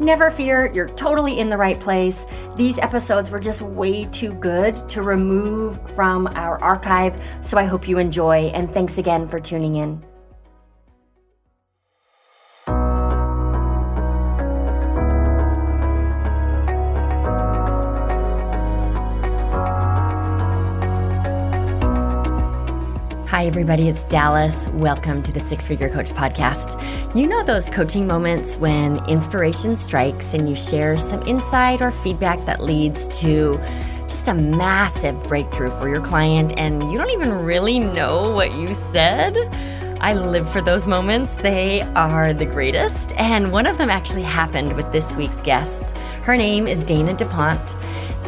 Never fear, you're totally in the right place. These episodes were just way too good to remove from our archive. So I hope you enjoy, and thanks again for tuning in. Hi everybody, it's Dallas. Welcome to the Six Figure Coach Podcast. You know those coaching moments when inspiration strikes and you share some insight or feedback that leads to just a massive breakthrough for your client and you don't even really know what you said? I live for those moments. They are the greatest. And one of them actually happened with this week's guest. Her name is Dana Da Ponte.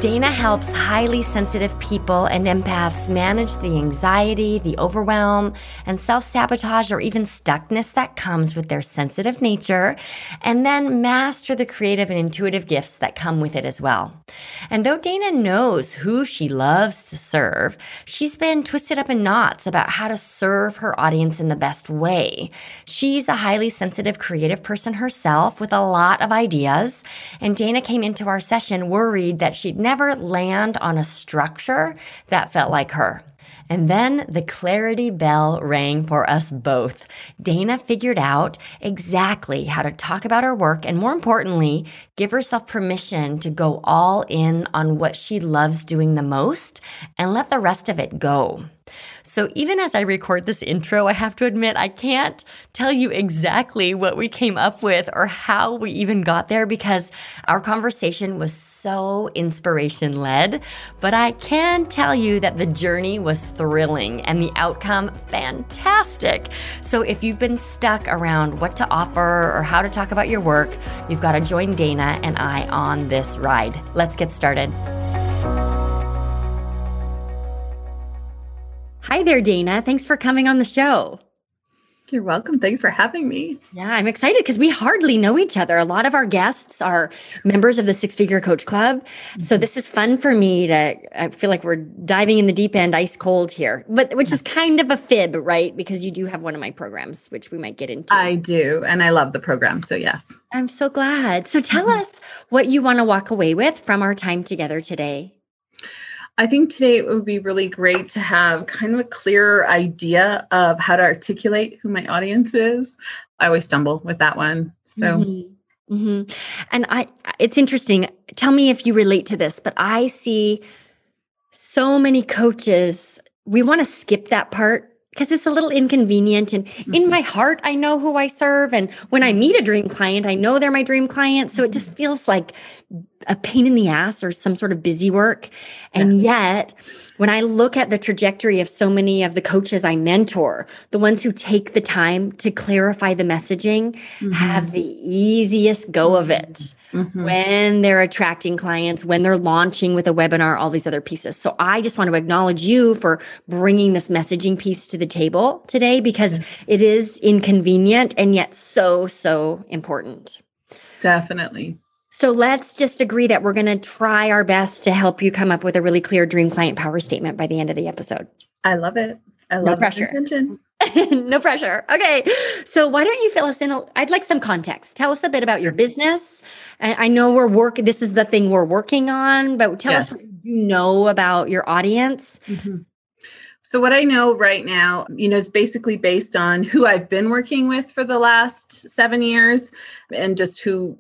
Dana helps highly sensitive people and empaths manage the anxiety, the overwhelm, and self-sabotage or even stuckness that comes with their sensitive nature, and then master the creative and intuitive gifts that come with it as well. And though Dana knows who she loves to serve, she's been twisted up in knots about how to serve her audience in the best way. She's a highly sensitive, creative person herself with a lot of ideas, and Dana came into our session worried that she'd never land on a structure that felt like her. And then the clarity bell rang for us both. Dana figured out exactly how to talk about her work and, more importantly, give herself permission to go all in on what she loves doing the most and let the rest of it go. So even as I record this intro, I have to admit I can't tell you exactly what we came up with or how we even got there because our conversation was so inspiration-led. But I can tell you that the journey was thrilling and the outcome fantastic. So if you've been stuck around what to offer or how to talk about your work, you've got to join Dana and I on this ride. Let's get started. Hi there, Dana. Thanks for coming on the show. You're welcome. Thanks for having me. Yeah, I'm excited because we hardly know each other. A lot of our guests are members of the Six Figure Coach Club. Mm-hmm. So this is fun for me I feel like we're diving in the deep end, ice cold here, but which is kind of a fib, right? Because you do have one of my programs, which we might get into. I do. And I love the program. So yes. I'm so glad. So tell us what you want to walk away with from our time together today. I think today it would be really great to have kind of a clearer idea of how to articulate who my audience is. I always stumble with that one. So, And it's interesting. Tell me if you relate to this, but I see so many coaches, we want to skip that part because it's a little inconvenient. And in my heart, I know who I serve. And when I meet a dream client, I know they're my dream client. So it just feels like a pain in the ass or some sort of busy work. And yet, when I look at the trajectory of so many of the coaches I mentor, the ones who take the time to clarify the messaging have the easiest go of it when they're attracting clients, when they're launching with a webinar, all these other pieces. So I just want to acknowledge you for bringing this messaging piece to the table today because it is inconvenient and yet so, so important. Definitely. So let's just agree that we're going to try our best to help you come up with a really clear dream client power statement by the end of the episode. I love it. I love the intention. No pressure. Okay. So why don't you fill us in? I'd like some context. Tell us a bit about your business. I know this is the thing we're working on, but tell us what you know about your audience. Mm-hmm. So what I know right now, is basically based on who I've been working with for the last 7 years and just who,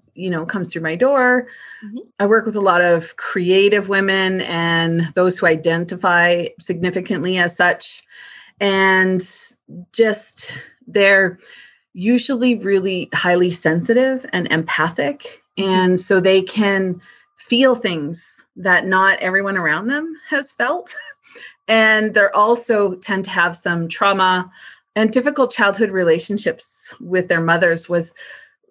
comes through my door. Mm-hmm. I work with a lot of creative women and those who identify significantly as such. And just they're usually really highly sensitive and empathic. And so they can feel things that not everyone around them has felt. And they're also tend to have some trauma and difficult childhood relationships with their mothers was,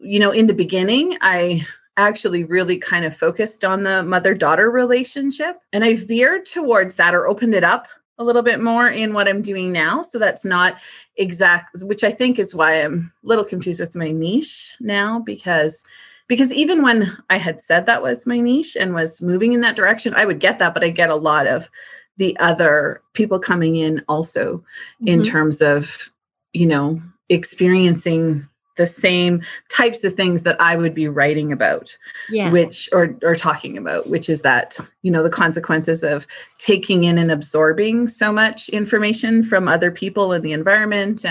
in the beginning, I actually really kind of focused on the mother-daughter relationship. And I veered towards that or opened it up a little bit more in what I'm doing now. So that's not exact, which I think is why I'm a little confused with my niche now, because even when I had said that was my niche and was moving in that direction, I would get that, but I get a lot of the other people coming in also in terms of, you know, experiencing the same types of things that I would be writing about, which, or talking about, which is that, you know, the consequences of taking in and absorbing so much information from other people in the environment,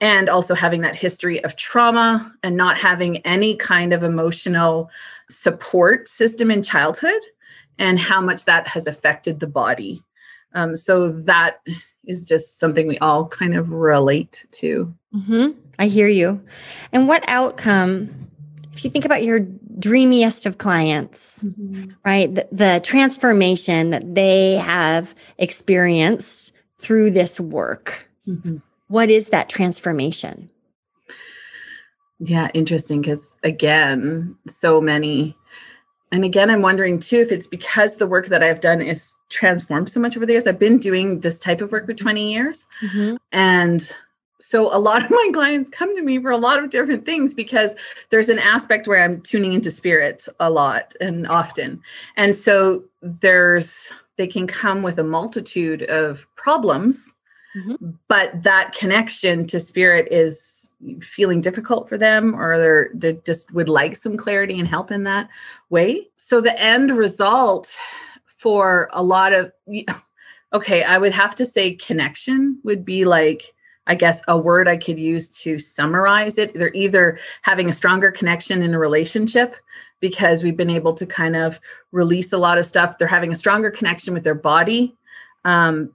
and also having that history of trauma and not having any kind of emotional support system in childhood, and how much that has affected the body. So that is just something we all kind of relate to. Mm-hmm. I hear you. And what outcome, if you think about your dreamiest of clients, right? The transformation that they have experienced through this work, what is that transformation? Yeah, interesting. Because again, so many. And again, I'm wondering too, if it's because the work that I've done is transformed so much over the years. I've been doing this type of work for 20 years. And so a lot of my clients come to me for a lot of different things, because there's an aspect where I'm tuning into spirit a lot and often. And so they can come with a multitude of problems, but that connection to spirit is feeling difficult for them, or they just would like some clarity and help in that way. So the end result for a lot of, I would have to say connection would be like, I guess a word I could use to summarize it. They're either having a stronger connection in a relationship because we've been able to kind of release a lot of stuff. They're having a stronger connection with their body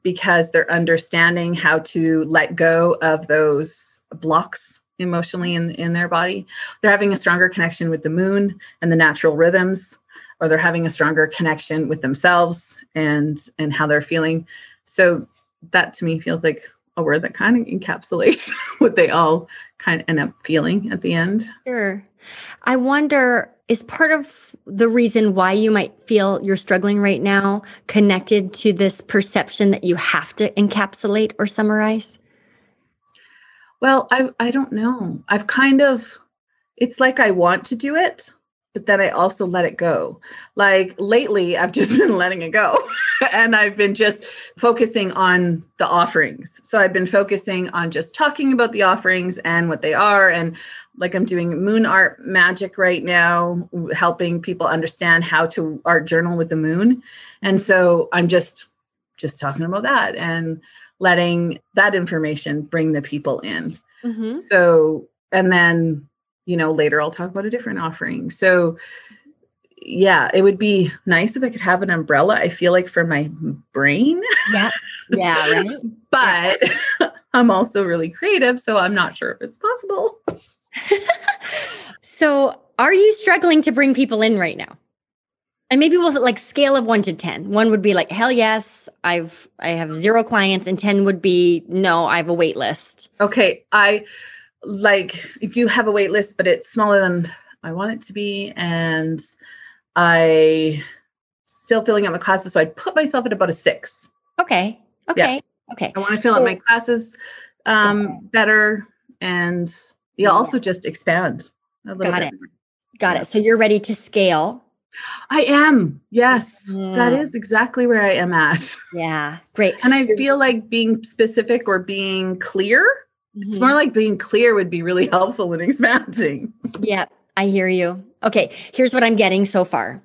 because they're understanding how to let go of those blocks emotionally in their body. They're having a stronger connection with the moon and the natural rhythms, or they're having a stronger connection with themselves and how they're feeling. So that to me feels like a word that kind of encapsulates what they all kind of end up feeling at the end. Sure. I wonder, is part of the reason why you might feel you're struggling right now connected to this perception that you have to encapsulate or summarize? Well, I don't know. I've kind of, it's like I want to do it, but then I also let it go. Like lately, I've just been letting it go. And I've been just focusing on the offerings. So I've been focusing on just talking about the offerings and what they are. And like I'm doing moon art magic right now, helping people understand how to art journal with the moon. And so I'm just talking about that and letting that information bring the people in. So, and then, you know, later I'll talk about a different offering. So yeah, it would be nice if I could have an umbrella, I feel like, for my brain. Yeah, right. But yeah. I'm also really creative, so I'm not sure if it's possible. So are you struggling to bring people in right now? And maybe we'll like scale of 1 to 10. 1 would be like, hell yes, I have 0 clients, and 10 would be, no, I have a wait list. Okay. I do have a wait list, but it's smaller than I want it to be. And I still filling out my classes. So I put myself at about a 6. Okay. Yeah. Okay. I want to fill out my classes better. And you also just expand a little bit. Got it. So you're ready to scale. I am. Yes. Yeah. That is exactly where I am at. Yeah. Great. And I feel like being specific or being clear. It's more like being clear would be really helpful in expanding. Yeah, I hear you. Okay, here's what I'm getting so far.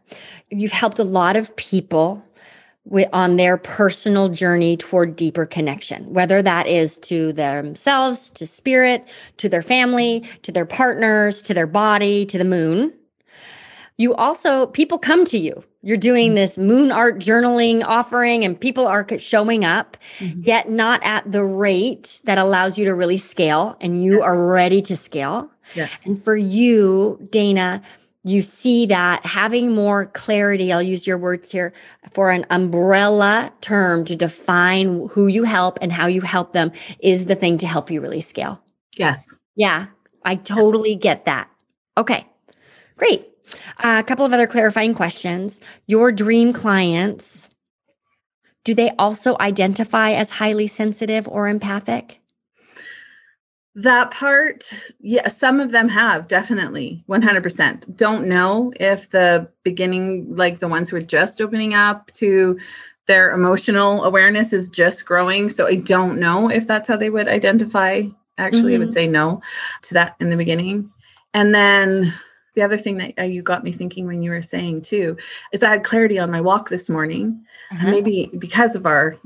You've helped a lot of people on their personal journey toward deeper connection, whether that is to themselves, to spirit, to their family, to their partners, to their body, to the moon. You also, people come to you. You're doing this moon art journaling offering and people are showing up, yet not at the rate that allows you to really scale, and you are ready to scale. Yes. And for you, Dana, you see that having more clarity, I'll use your words here, for an umbrella term to define who you help and how you help them is the thing to help you really scale. Yes. Yeah, I totally get that. Okay, great. A couple of other clarifying questions. Your dream clients, do they also identify as highly sensitive or empathic? That part, yeah, some of them have, definitely, 100%. Don't know if the beginning, like the ones who are just opening up to their emotional awareness is just growing. So I don't know if that's how they would identify. Actually, I would say no to that in the beginning. And then the other thing that you got me thinking when you were saying too, is I had clarity on my walk this morning, maybe because of our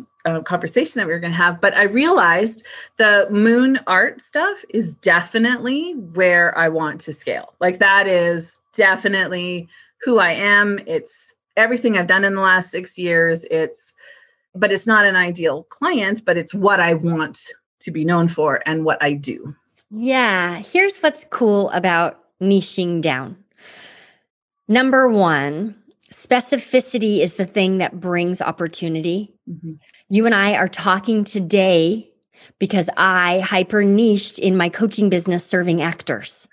conversation that we were going to have, but I realized the moon art stuff is definitely where I want to scale. Like that is definitely who I am. It's everything I've done in the last 6 years. But it's not an ideal client, but it's what I want to be known for and what I do. Yeah. Here's what's cool about niching down. Number one, specificity is the thing that brings opportunity. Mm-hmm. You and I are talking today because I hyper niched in my coaching business serving actors,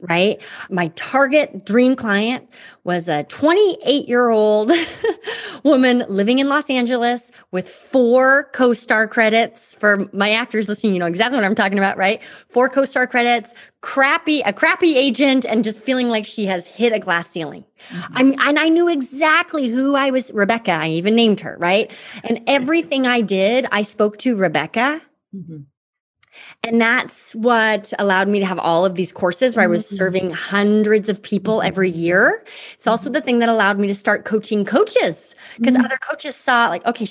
right? My target dream client was a 28-year-old woman living in Los Angeles with 4 co-star credits. For my actors listening, you know exactly what I'm talking about, right? 4 co-star credits, a crappy agent, and just feeling like she has hit a glass ceiling. And I knew exactly who I was, Rebecca. I even named her, right? And everything I did, I spoke to Rebecca. Mm-hmm. And that's what allowed me to have all of these courses where I was serving hundreds of people every year. It's also the thing that allowed me to start coaching coaches, because other coaches saw like, okay,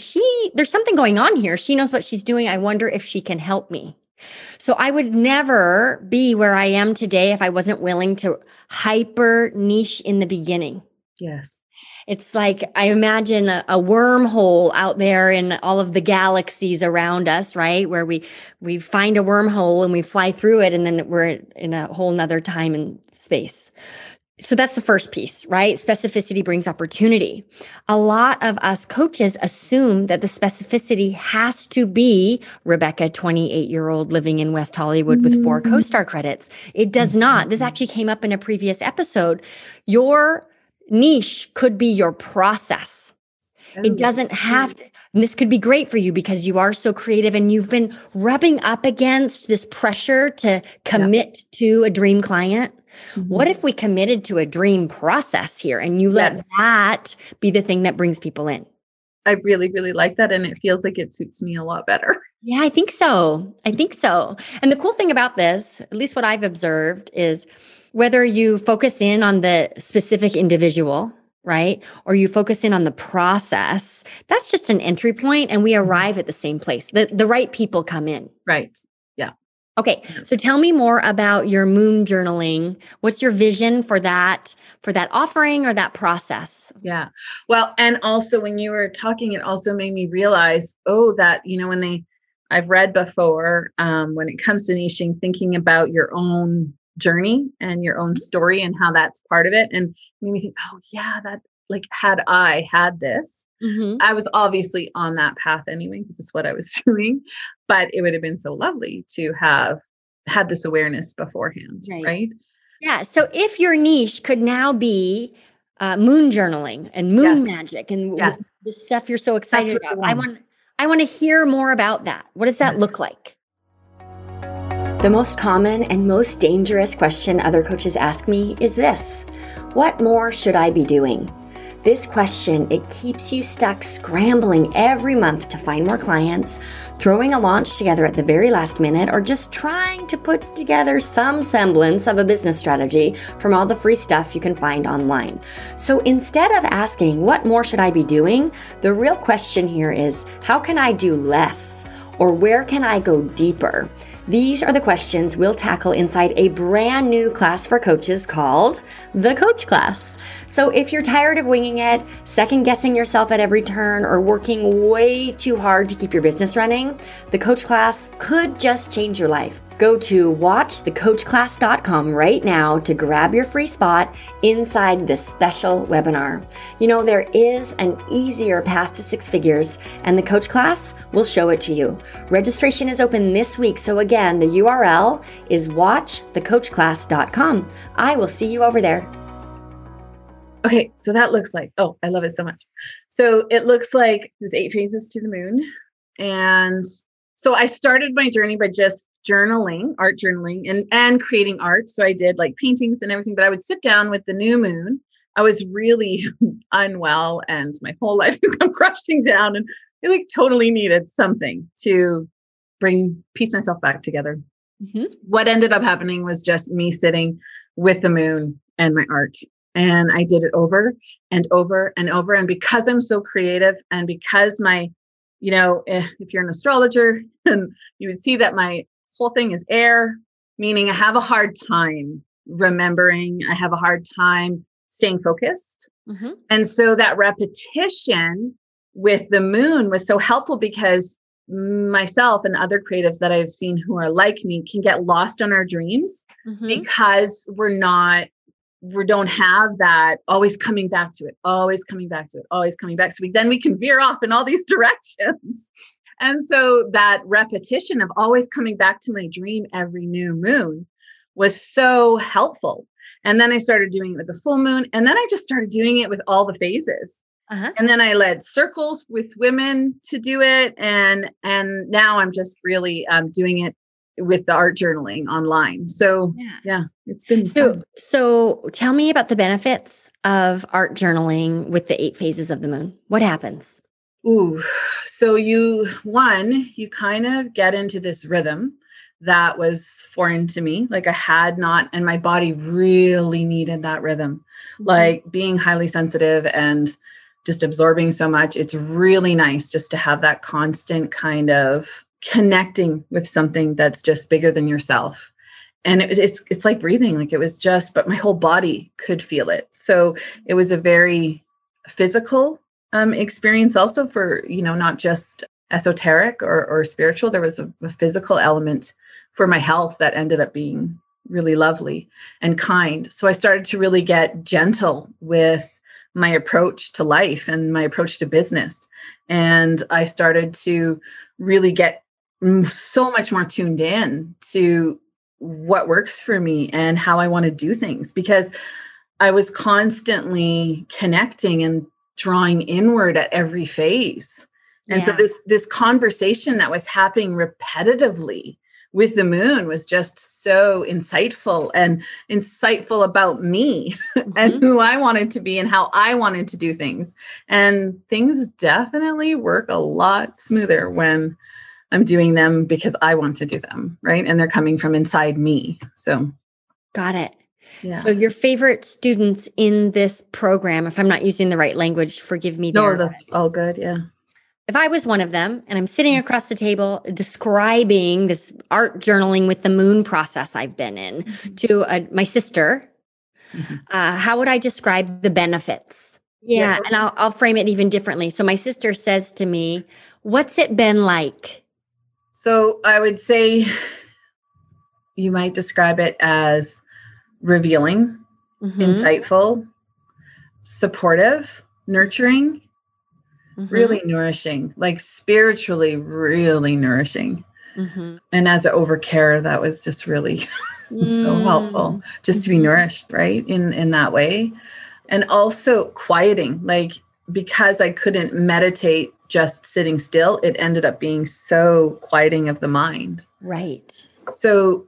there's something going on here. She knows what she's doing. I wonder if she can help me. So I would never be where I am today if I wasn't willing to hyper niche in the beginning. Yes. It's like, I imagine a wormhole out there in all of the galaxies around us, right? Where we find a wormhole and we fly through it, and then we're in a whole nother time and space. So that's the first piece, right? Specificity brings opportunity. A lot of us coaches assume that the specificity has to be Rebecca, 28-year-old living in West Hollywood with 4 co-star credits. It does not. This actually came up in a previous episode. Your niche could be your process. It doesn't have to, and this could be great for you because you are so creative and you've been rubbing up against this pressure to commit to a dream client. What if we committed to a dream process here and you let that be the thing that brings people in? I really, really like that. And it feels like it suits me a lot better. Yeah, I think so. And the cool thing about this, at least what I've observed, is whether you focus in on the specific individual, right? Or you focus in on the process, that's just an entry point and we arrive at the same place. The right people come in. Right. Yeah. Okay. So tell me more about your moon journaling. What's your vision for that offering or that process? Yeah. Well, and also when you were talking, it also made me realize, I've read before, when it comes to niching, thinking about your own journey and your own story and how that's part of it. And made me think, had I had this, I was obviously on that path anyway, because it's what I was doing, but it would have been so lovely to have had this awareness beforehand. Right? Yeah. So if your niche could now be moon journaling and moon magic and the stuff you're so excited about, I want to hear more about that. What does that look like? The most common and most dangerous question other coaches ask me is this: what more should I be doing? This question, it keeps you stuck scrambling every month to find more clients, throwing a launch together at the very last minute, or just trying to put together some semblance of a business strategy from all the free stuff you can find online. So instead of asking, what more should I be doing? The real question here is, how can I do less? Or where can I go deeper? These are the questions we'll tackle inside a brand new class for coaches called The Coach Class. So if you're tired of winging it, second guessing yourself at every turn, or working way too hard to keep your business running, The Coach Class could just change your life. Go to watchthecoachclass.com right now to grab your free spot inside this special webinar. You know, there is an easier path to 6 figures, and The Coach Class will show it to you. Registration is open this week, so again, the URL is watchthecoachclass.com. I will see you over there. okay, so that looks like, oh, I love it so much. So it looks like there's 8 phases to the moon. And so I started my journey by just journaling, art journaling, and creating art. So I did like paintings and everything, but I would sit down with the new moon. I was really unwell and my whole life would come crashing down, and I like totally needed something to piece myself back together. Mm-hmm. What ended up happening was just me sitting with the moon and my art. And I did it over and over and over. And because I'm so creative, and because my, you know, if you're an astrologer, and you would see that my whole thing is air, meaning I have a hard time remembering. I have a hard time staying focused. Mm-hmm. And so that repetition with the moon was so helpful, because myself and other creatives that I've seen who are like me can get lost on our dreams, mm-hmm. because we don't have that always coming back to it. So we can veer off in all these directions. And so that repetition of always coming back to my dream every new moon was so helpful. And then I started doing it with the full moon. And then I just started doing it with all the phases. Uh-huh. And then I led circles with women to do it. And now I'm just really doing it with the art journaling online. So yeah, it's been fun. So tell me about the benefits of art journaling with the 8 phases of the moon. What happens? Ooh, so you kind of get into this rhythm that was foreign to me. Like I had not, and my body really needed that rhythm, mm-hmm. like being highly sensitive and just absorbing so much. It's really nice just to have that constant kind of connecting with something that's just bigger than yourself. And it's like breathing, like it was just, but my whole body could feel it. So it was a very physical experience also for, you know, not just esoteric or spiritual. There was a physical element for my health that ended up being really lovely and kind. So I started to really get gentle with my approach to life and my approach to business. And I started to really get so much more tuned in to what works for me and how I want to do things, because I was constantly connecting and drawing inward at every phase. And so this conversation that was happening repetitively with the moon was just so insightful about me, mm-hmm. and who I wanted to be and how I wanted to do things. And things definitely work a lot smoother when I'm doing them because I want to do them, right? And they're coming from inside me. So got it. Yeah. So your favorite students in this program, if I'm not using the right language, forgive me. No, that's all good. Yeah. If I was one of them and I'm sitting across the table describing this art journaling with the moon process I've been in, mm-hmm. to my sister, mm-hmm. How would I describe the benefits? Yeah. And I'll frame it even differently. So my sister says to me, what's it been like? So I would say you might describe it as revealing, mm-hmm. insightful, supportive, nurturing. Mm-hmm. Really nourishing, like spiritually, really nourishing. Mm-hmm. And as an overcarer, that was just really so helpful, just to be nourished, right? In that way. And also quieting, like because I couldn't meditate just sitting still, it ended up being so quieting of the mind. Right. So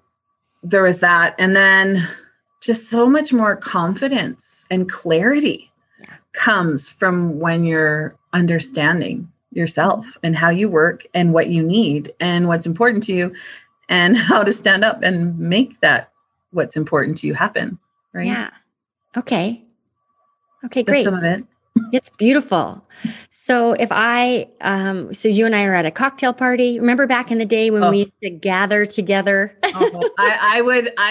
there was that. And then just so much more confidence and clarity comes from when you're understanding yourself and how you work and what you need and what's important to you and how to stand up and make that what's important to you happen. Right. Yeah. Okay. Okay, great. That's some of it. It's beautiful. So if I, so you and I are at a cocktail party. Remember back in the day when we used to gather together? Oh, I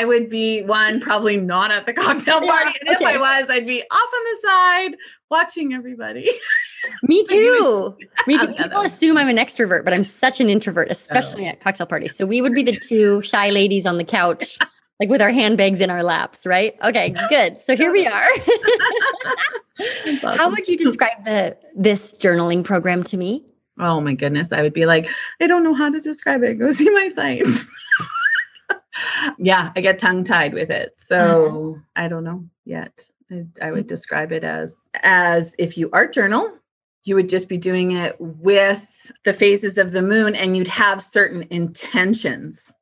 would be one, probably not at the cocktail party. Yeah, and if I was, I'd be off on the side watching everybody. Me too. Me too. People assume I'm an extrovert, but I'm such an introvert, especially at cocktail parties. So we would be the two shy ladies on the couch, like with our handbags in our laps, right? Okay, good. So here we are. How would you describe this journaling program to me? Oh my goodness. I would be like, I don't know how to describe it. Go see my site. Yeah. I get tongue tied with it. So I don't know yet. I would describe it as if you art journal, you would just be doing it with the phases of the moon, and you'd have certain intentions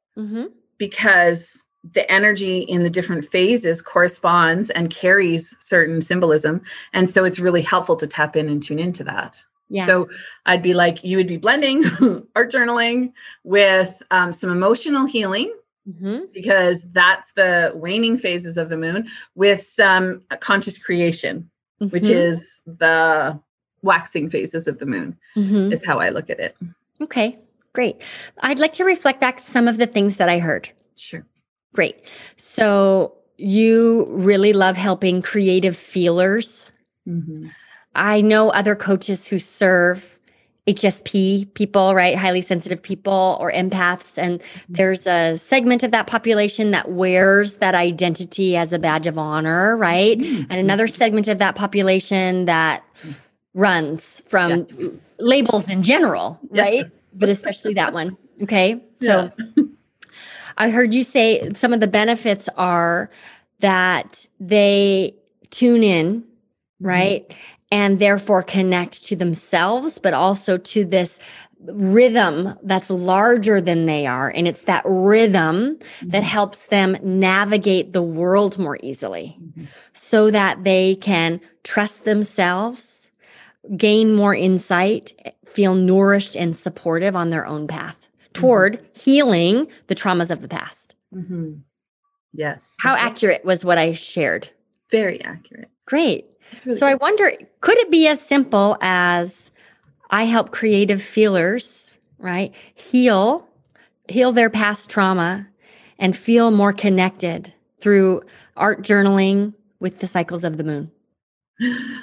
because the energy in the different phases corresponds and carries certain symbolism. And so it's really helpful to tap in and tune into that. Yeah. So I'd be like, you would be blending art journaling with some emotional healing, because that's the waning phases of the moon, with some conscious creation, which is the waxing phases of the moon, is how I look at it. Okay, great. I'd like to reflect back some of the things that I heard. Sure. Great. So you really love helping creative feelers. I know other coaches who serve HSP people, right? Highly sensitive people or empaths. And there's a segment of that population that wears that identity as a badge of honor, right? And another segment of that population that runs from labels in general, right? But especially that one. Okay. So I heard you say some of the benefits are that they tune in, right? And therefore connect to themselves, but also to this rhythm that's larger than they are. And it's that rhythm that helps them navigate the world more easily so that they can trust themselves, gain more insight, feel nourished and supportive on their own path toward healing the traumas of the past. Yes. How accurate was what I shared? Very accurate. Great. Really so good. I wonder, could it be as simple as I help creative feelers, right, heal their past trauma and feel more connected through art journaling with the cycles of the moon?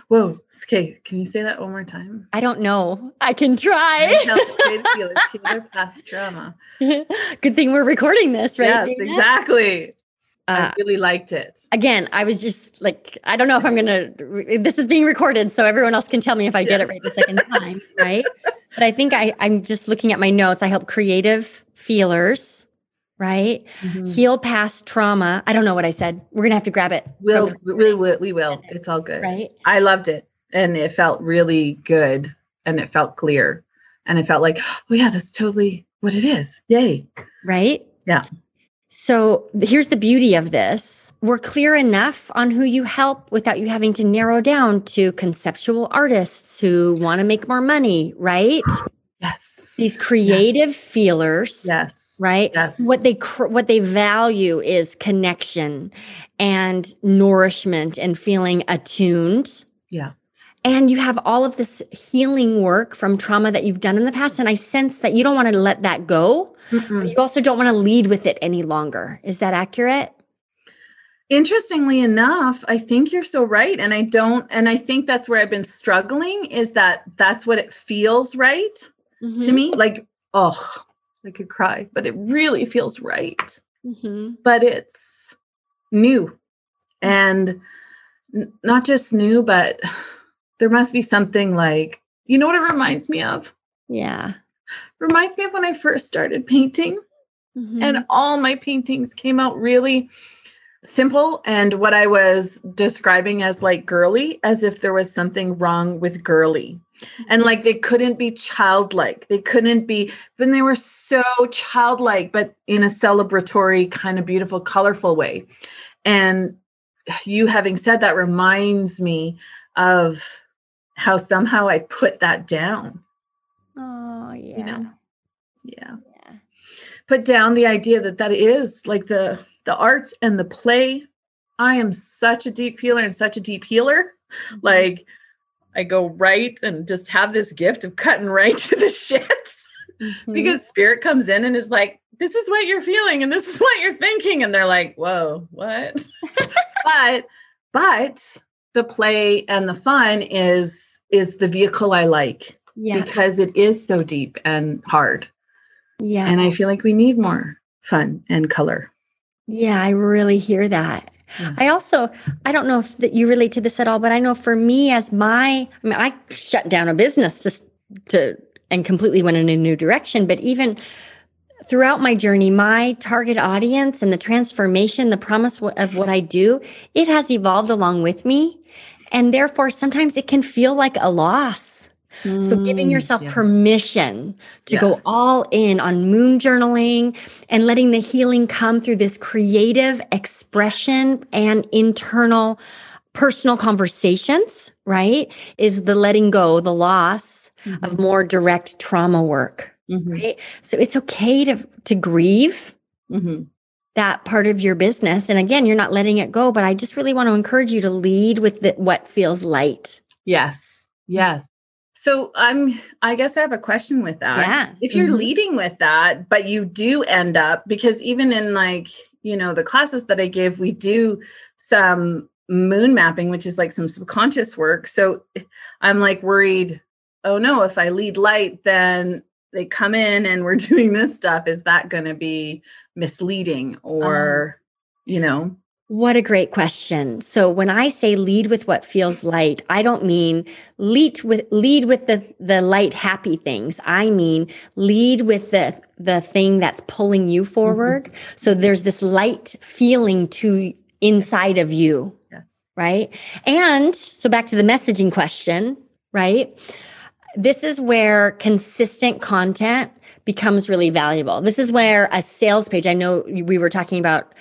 Whoa. Okay. Can you say that one more time? I don't know. I can try. I help creative feelers heal their past trauma. Good thing we're recording this, right? Yes, Dana? Exactly. I really liked it. Again, I was just like, I don't know if I'm going to, this is being recorded, so everyone else can tell me if I get it right the second time, right? But I think I'm just looking at my notes. I help creative feelers, right? Heal past trauma. I don't know what I said. We're going to have to grab it. We will. It's all good. Right? I loved it. And it felt really good. And it felt clear. And it felt like, oh yeah, that's totally what it is. Yay. Right? Yeah. So here's the beauty of this. We're clear enough on who you help without you having to narrow down to conceptual artists who want to make more money, right? Yes. These creative feelers. Yes. Right? Yes. What they value is connection and nourishment and feeling attuned. Yeah. And you have all of this healing work from trauma that you've done in the past. And I sense that you don't want to let that go. But you also don't want to lead with it any longer. Is that accurate? Interestingly enough, I think you're so right. And I think that's where I've been struggling, is that that's what it feels right to me. Like, oh, I could cry, but it really feels right. But it's new, and not just new, but there must be something like, you know what it reminds me of? Yeah. Reminds me of when I first started painting, and all my paintings came out really simple. And what I was describing as like girly, as if there was something wrong with girly, and like, they couldn't be childlike. They couldn't be, when they were so childlike, but in a celebratory kind of beautiful, colorful way. And you having said that reminds me of how somehow I put that down. Oh, yeah. You know? Yeah. Put down the idea that is like the arts and the play. I am such a deep feeler and such a deep healer. Like, I go right and just have this gift of cutting right to the shit because spirit comes in and is like, this is what you're feeling and this is what you're thinking. And they're like, whoa, what? But the play and the fun is the vehicle I like. Yeah. Because it is so deep and hard. Yeah. And I feel like we need more fun and color. Yeah, I really hear that. Yeah. I don't know if that you relate to this at all, but I know for me I shut down a business and completely went in a new direction, but even throughout my journey, my target audience and the transformation, the promise of what I do, it has evolved along with me. And therefore, sometimes it can feel like a loss. So giving yourself permission to go all in on moon journaling and letting the healing come through this creative expression and internal personal conversations, right, is the letting go, the loss of more direct trauma work. Right? So it's okay to grieve that part of your business. And again, you're not letting it go, but I just really want to encourage you to lead with what feels light. Yes. Yes. So I guess I have a question with that. Yeah. If you're leading with that, but you do end up, because even in the classes that I give, we do some moon mapping, which is like some subconscious work. So I'm worried, oh no, if I lead light, then they come in and we're doing this stuff. Is that going to be misleading or, What a great question. So when I say lead with what feels light, I don't mean lead with the light, happy things. I mean, lead with the thing that's pulling you forward. So there's this light feeling to inside of you. Yes. Right. And so back to the messaging question, right? This is where consistent content becomes really valuable. This is where a sales page, I know we were talking about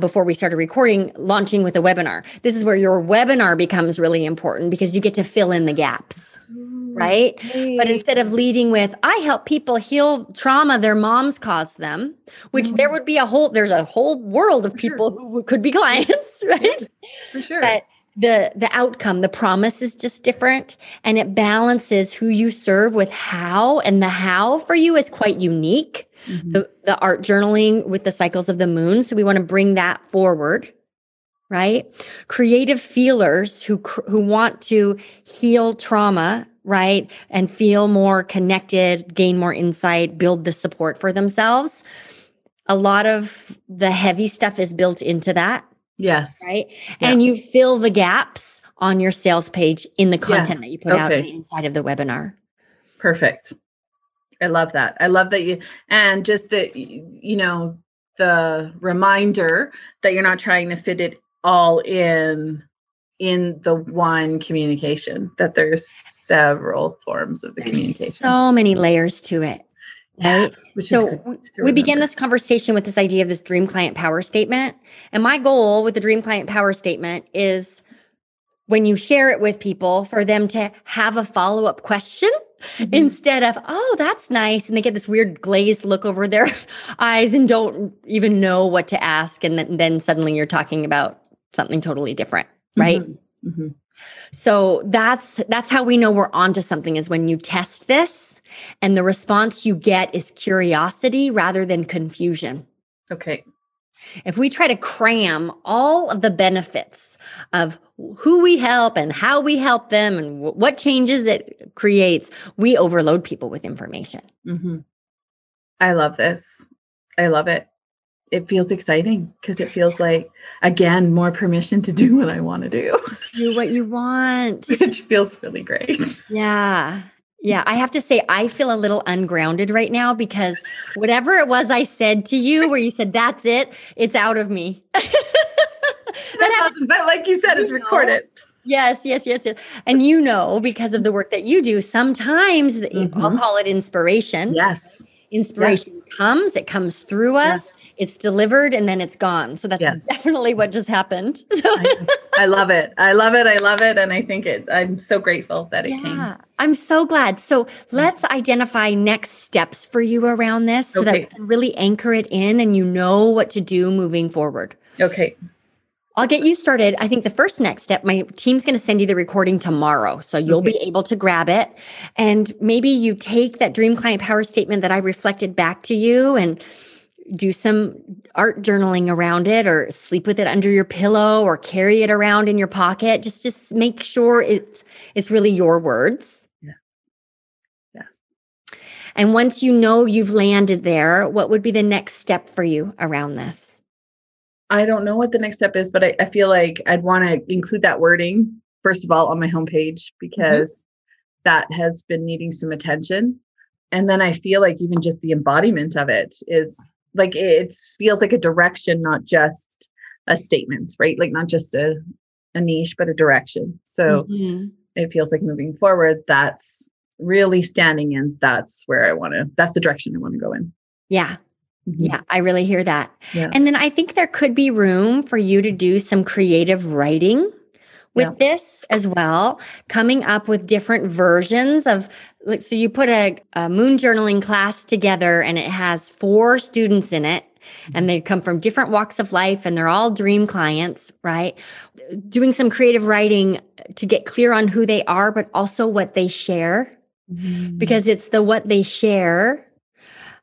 before we started recording, launching with a webinar. This is where your webinar becomes really important because you get to fill in the gaps, right? Okay. But instead of leading with, I help people heal trauma their moms caused them, which there would be there's a whole world of people who could be clients, right? For sure. But the outcome, the promise is just different, and it balances who you serve with how, and the how for you is quite unique. The art journaling with the cycles of the moon. So we want to bring that forward, right? Creative feelers who want to heal trauma, right? And feel more connected, gain more insight, build the support for themselves. A lot of the heavy stuff is built into that. Yes. Right. Yeah. And you fill the gaps on your sales page in the content that you put out inside of the webinar. Perfect. I love that. I love that you, and just the reminder that you're not trying to fit it all in the one communication, that there's several forms of there's communication. So many layers to it. Right. So we began this conversation with this idea of this dream client power statement. And my goal with the dream client power statement is when you share it with people, for them to have a follow-up question instead of, oh, that's nice. And they get this weird glazed look over their eyes and don't even know what to ask. And then suddenly you're talking about something totally different. Right. So that's how we know we're onto something, is when you test this. And the response you get is curiosity rather than confusion. Okay. If we try to cram all of the benefits of who we help and how we help them and what changes it creates, we overload people with information. I love this. I love it. It feels exciting because it feels like, again, more permission to do what I want to do. Do what you want. Which feels really great. Yeah. Yeah, I have to say, I feel a little ungrounded right now because whatever it was I said to you, where you said, that's it, it's out of me. But like you said, it's recorded. Yes. And because of the work that you do, sometimes I'll call it inspiration. Yes. Inspiration comes, it comes through us, it's delivered, and then it's gone. So that's definitely what just happened. So I love it. I love it. And I think I'm so grateful that it came. I'm so glad. So let's identify next steps for you around this so that we can really anchor it in and you know what to do moving forward. Okay. I'll get you started. I think the first next step, my team's going to send you the recording tomorrow. So you'll be able to grab it. And maybe you take that dream client power statement that I reflected back to you and do some art journaling around it, or sleep with it under your pillow, or carry it around in your pocket. Just make sure it's really your words. Yes. And once you know you've landed there, what would be the next step for you around this? I don't know what the next step is, but I feel like I'd want to include that wording, first of all, on my homepage, because that has been needing some attention. And then I feel like even just the embodiment of it is like, it feels like a direction, not just a statement, right? Like not just a niche, but a direction. So it feels like moving forward, that's really standing in. That's where I want to, that's the direction I want to go in. Yeah. Yeah, I really hear that. Yeah. And then I think there could be room for you to do some creative writing with this as well, coming up with different versions of, like, so you put a moon journaling class together and it has 4 students in it and they come from different walks of life and they're all dream clients, right? Doing some creative writing to get clear on who they are, but also what they share, because it's the what they share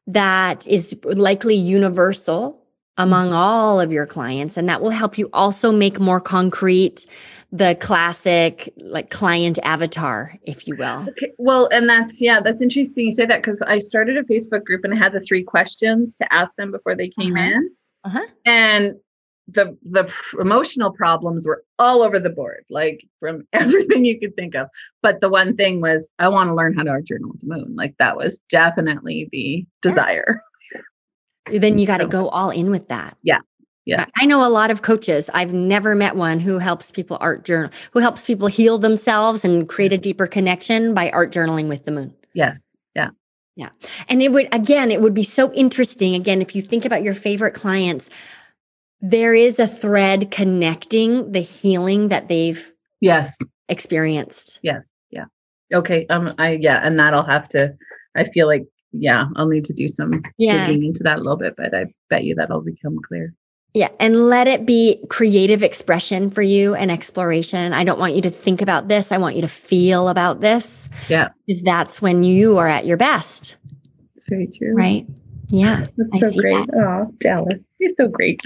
that is likely universal among all of your clients. And that will help you also make more concrete the classic like client avatar, if you will. Okay. Well, and that's interesting you say that, because I started a Facebook group and I had the 3 questions to ask them before they came in. And the emotional problems were all over the board, like from everything you could think of. But the one thing was, I want to learn how to journal with the moon. Like that was definitely the desire. Then you got to go all in with that. Yeah. Yeah. I know a lot of coaches. I've never met one who helps people who helps people heal themselves and create a deeper connection by art journaling with the moon. Yes. Yeah. Yeah. And it would be so interesting. Again, if you think about your favorite clients, there is a thread connecting the healing that they've experienced. Yes. Yeah. Okay. And that'll have to, I feel like, I'll need to do some digging into that a little bit, but I bet you that'll become clear. Yeah. And let it be creative expression for you and exploration. I don't want you to think about this. I want you to feel about this. Yeah. Because that's when you are at your best. It's very true. Right. Yeah. That's so great. Oh, Dallas, you're so great.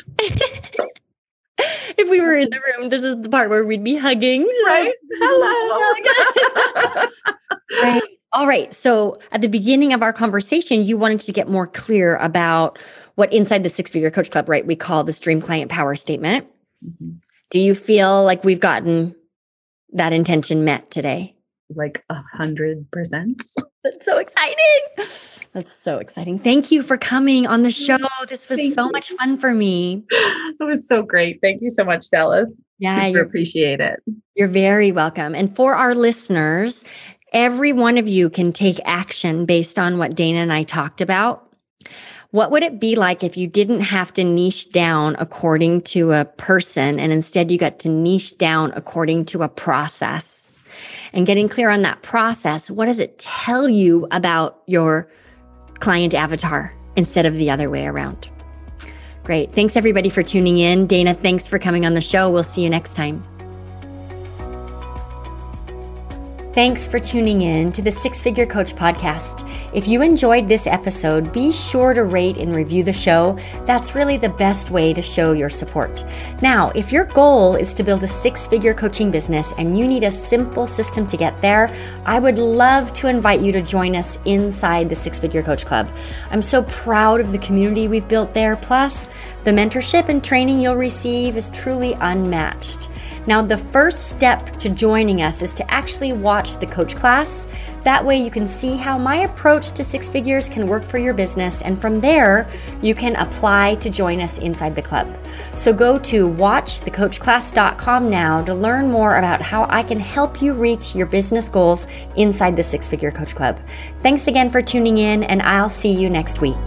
If we were in the room, this is the part where we'd be hugging. So. Right. Hello. Right. All right. So at the beginning of our conversation, you wanted to get more clear about what inside the Six Figure Coach Club, right? We call this Dream Client Power Statement. Mm-hmm. Do you feel like we've gotten that intention met today? Like 100%. That's so exciting. That's so exciting. Thank you for coming on the show. This was so much fun for me. It was so great. Thank you so much, Dallas. Yeah. Super appreciate it. You're very welcome. And for our listeners, every one of you can take action based on what Dana and I talked about. What would it be like if you didn't have to niche down according to a person and instead you got to niche down according to a process? And getting clear on that process, what does it tell you about your client avatar instead of the other way around? Great. Thanks everybody for tuning in. Dana, thanks for coming on the show. We'll see you next time. Thanks for tuning in to the Six Figure Coach Podcast. If you enjoyed this episode, be sure to rate and review the show. That's really the best way to show your support. Now, if your goal is to build a six-figure coaching business and you need a simple system to get there, I would love to invite you to join us inside the Six Figure Coach Club. I'm so proud of the community we've built there. Plus, the mentorship and training you'll receive is truly unmatched. Now, the first step to joining us is to actually watch the coach class. That way you can see how my approach to 6 figures can work for your business. And from there, you can apply to join us inside the club. So go to watchthecoachclass.com now to learn more about how I can help you reach your business goals inside the Six Figure Coach Club. Thanks again for tuning in, and I'll see you next week.